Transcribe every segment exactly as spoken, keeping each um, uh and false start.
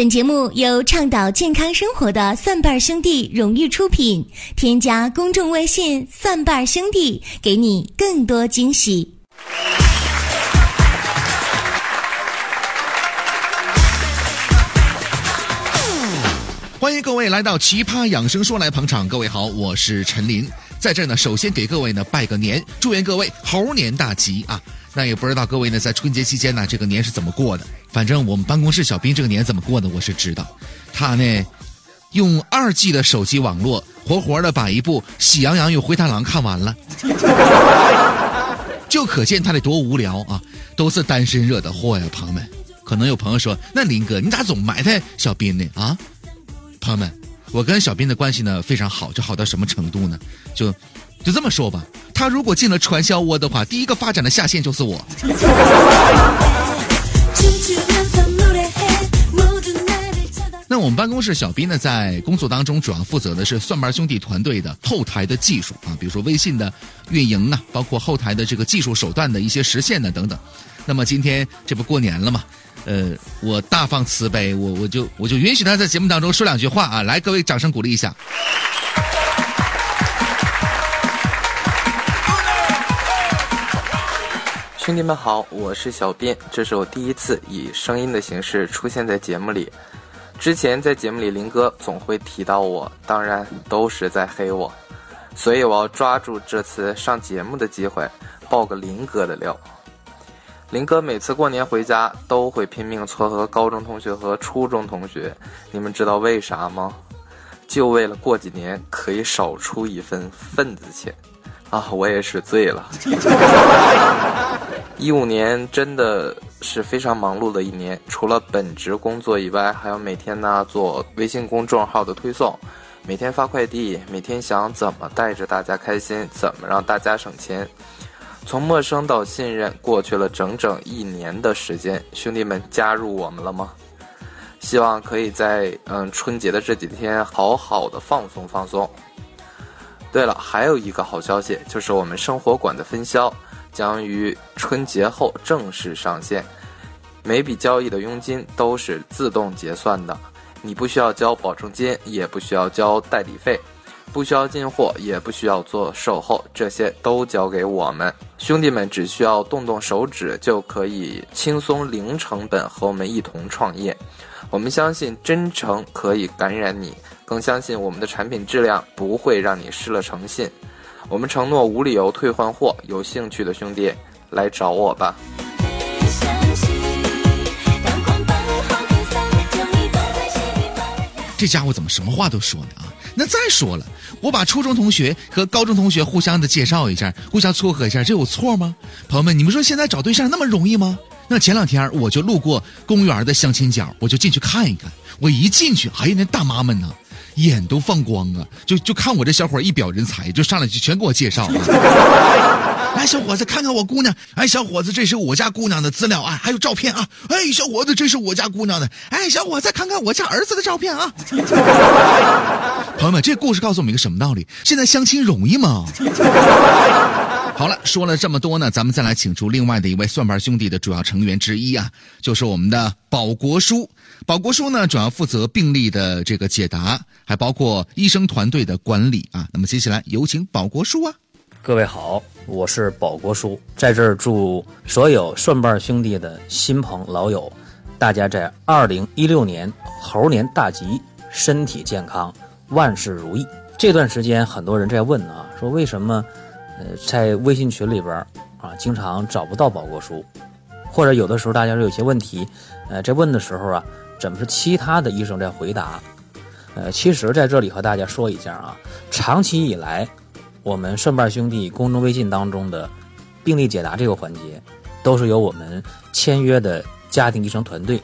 本节目由倡导健康生活的蒜瓣兄弟荣誉出品，添加公众微信蒜瓣兄弟，给你更多惊喜。欢迎各位来到奇葩养生说来捧场，各位好，我是陈林，在这呢，首先给各位呢拜个年，祝愿各位猴年大吉啊！那也不知道各位呢在春节期间呢这个年是怎么过的，反正我们办公室小兵这个年怎么过的我是知道，他呢用二 G 的手机网络活活的把一部《喜羊羊与灰太狼》看完了，就可见他得多无聊啊！都是单身惹的祸呀，朋友们。可能有朋友说，那林哥你咋总埋汰小兵呢啊？朋友们，我跟小斌的关系呢非常好，就好到什么程度呢？就就这么说吧，他如果进了传销窝的话，第一个发展的下线就是我。那我们办公室小斌呢，在工作当中主要负责的是蒜瓣兄弟团队的后台的技术啊，比如说微信的运营啊，包括后台的这个技术手段的一些实现呢等等。那么今天这不过年了嘛？呃，我大放慈悲，我我就我就允许他在节目当中说两句话啊！来，各位掌声鼓励一下。兄弟们好，我是小斌，这是我第一次以声音的形式出现在节目里。之前在节目里，林哥总会提到我，当然都是在黑我，所以我要抓住这次上节目的机会，爆个林哥的料。林哥每次过年回家都会拼命撮合高中同学和初中同学，你们知道为啥吗？就为了过几年可以少出一份份子钱啊！我也是醉了。一五年真的是非常忙碌的一年，除了本职工作以外，还要每天呢做微信公众号的推送，每天发快递，每天想怎么带着大家开心，怎么让大家省钱。从陌生到信任，过去了整整一年的时间，兄弟们加入我们了吗？希望可以在嗯春节的这几天好好的放松放松。对了，还有一个好消息，就是我们生活馆的分销将于春节后正式上线，每笔交易的佣金都是自动结算的，你不需要交保证金，也不需要交代理费，不需要进货，也不需要做售后，这些都交给我们。兄弟们只需要动动手指就可以轻松零成本和我们一同创业。我们相信真诚可以感染你，更相信我们的产品质量不会让你失了诚信。我们承诺无理由退换货，有兴趣的兄弟来找我吧。这家伙怎么什么话都说呢啊？那再说了，我把初中同学和高中同学互相的介绍一下，互相撮合一下，这有错吗？朋友们，你们说现在找对象那么容易吗？那前两天我就路过公园的相亲角，我就进去看一看。我一进去，哎呀，那大妈们呢，眼都放光啊，就就看我这小伙一表人才，就上来就全给我介绍了。来，小伙子，看看我姑娘。哎，小伙子，这是我家姑娘的资料啊，还有照片啊。哎，小伙子，这是我家姑娘的。哎，小伙子，看看我家儿子的照片啊。朋友们，这故事告诉我们一个什么道理？现在相亲容易吗？好了，说了这么多呢，咱们再来请出另外的一位蒜瓣兄弟的主要成员之一啊，就是我们的保国叔。保国叔呢，主要负责病例的这个解答，还包括医生团队的管理啊。那么接下来有请保国叔啊。各位好，我是保国叔，在这儿祝所有蒜瓣兄弟的新朋老友，大家在二零一六年猴年大吉，身体健康，万事如意。这段时间很多人在问啊，说为什么，呃，在微信群里边啊，经常找不到保国叔，或者有的时候大家说有些问题，呃，在问的时候啊，怎么是其他的医生在回答？呃，其实在这里和大家说一下啊，长期以来，我们蒜瓣兄弟公众微信当中的病例解答这个环节，都是由我们签约的家庭医生团队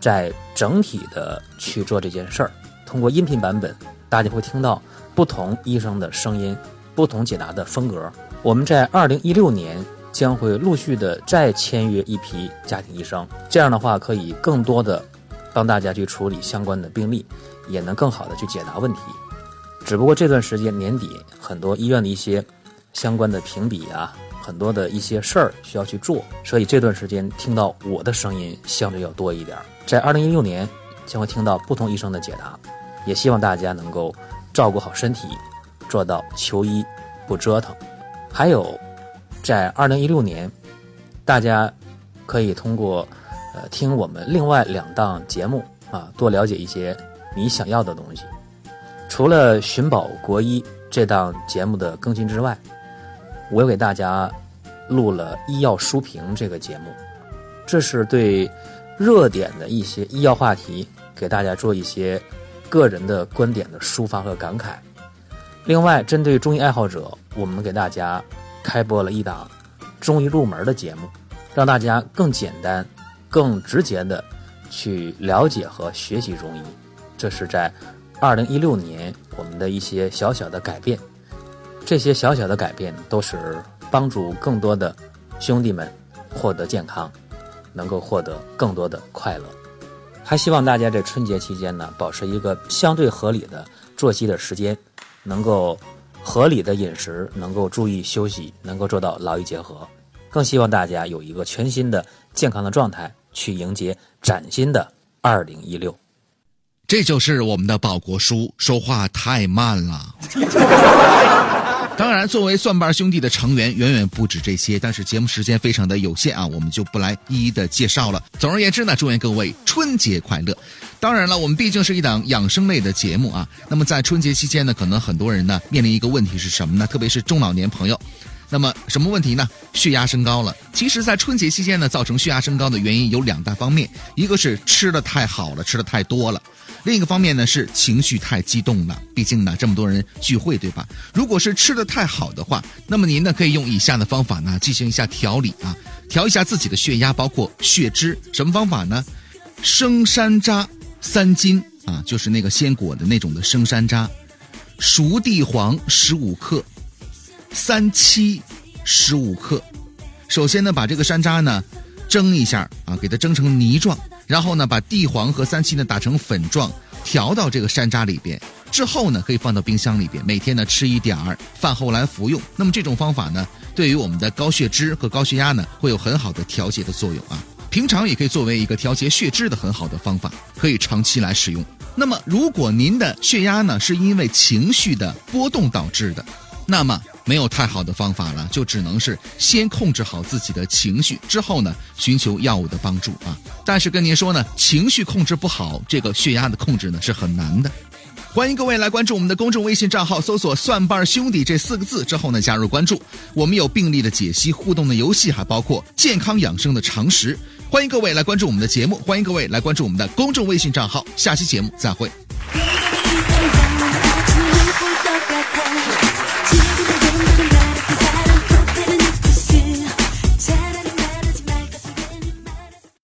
在整体的去做这件事儿。通过音频版本，大家会听到不同医生的声音，不同解答的风格。我们在二零一六年将会陆续的再签约一批家庭医生，这样的话可以更多的帮大家去处理相关的病例，也能更好的去解答问题。只不过这段时间年底，很多医院的一些相关的评比啊，很多的一些事儿需要去做，所以这段时间听到我的声音相对要多一点。在二零一六年，将会听到不同医生的解答，也希望大家能够照顾好身体，做到求医不折腾。还有，在二零一六年，大家可以通过呃听我们另外两档节目啊，多了解一些你想要的东西。除了寻宝国医这档节目的更新之外，我又给大家录了医药书评这个节目，这是对热点的一些医药话题给大家做一些个人的观点的抒发和感慨。另外，针对中医爱好者，我们给大家开播了一档中医入门的节目，让大家更简单更直接的去了解和学习中医。这是在二零一六年我们的一些小小的改变，这些小小的改变都是帮助更多的兄弟们获得健康，能够获得更多的快乐。还希望大家在春节期间呢，保持一个相对合理的作息的时间，能够合理的饮食，能够注意休息，能够做到劳逸结合。更希望大家有一个全新的健康的状态，去迎接崭新的二零一六。这就是我们的保国叔，说话太慢了。当然，作为蒜瓣兄弟的成员远远不止这些，但是节目时间非常的有限啊，我们就不来一一的介绍了。总而言之呢，祝愿各位春节快乐。当然了，我们毕竟是一档养生类的节目啊，那么在春节期间呢，可能很多人呢面临一个问题是什么呢？特别是中老年朋友。那么什么问题呢？血压升高了。其实在春节期间呢，造成血压升高的原因有两大方面，一个是吃的太好了，吃的太多了，另一个方面呢是情绪太激动了，毕竟呢这么多人聚会，对吧？如果是吃得太好的话，那么您呢可以用以下的方法呢进行一下调理啊，调一下自己的血压，包括血脂。什么方法呢？生山楂三斤啊，就是那个鲜果的那种的生山楂，熟地黄十五克，三七十五克。首先呢把这个山楂呢蒸一下啊，给它蒸成泥状。然后呢，把地黄和三七呢打成粉状，调到这个山楂里边。之后呢，可以放到冰箱里边，每天呢吃一点儿，饭后来服用。那么这种方法呢，对于我们的高血脂和高血压呢，会有很好的调节的作用啊。平常也可以作为一个调节血脂的很好的方法，可以长期来使用。那么，如果您的血压呢是因为情绪的波动导致的，那么没有太好的方法了，就只能是先控制好自己的情绪，之后呢寻求药物的帮助啊。但是跟您说呢，情绪控制不好，这个血压的控制呢是很难的。欢迎各位来关注我们的公众微信账号，搜索蒜瓣兄弟这四个字之后呢加入关注。我们有病例的解析，互动的游戏，还包括健康养生的常识。欢迎各位来关注我们的节目，欢迎各位来关注我们的公众微信账号。下期节目再会。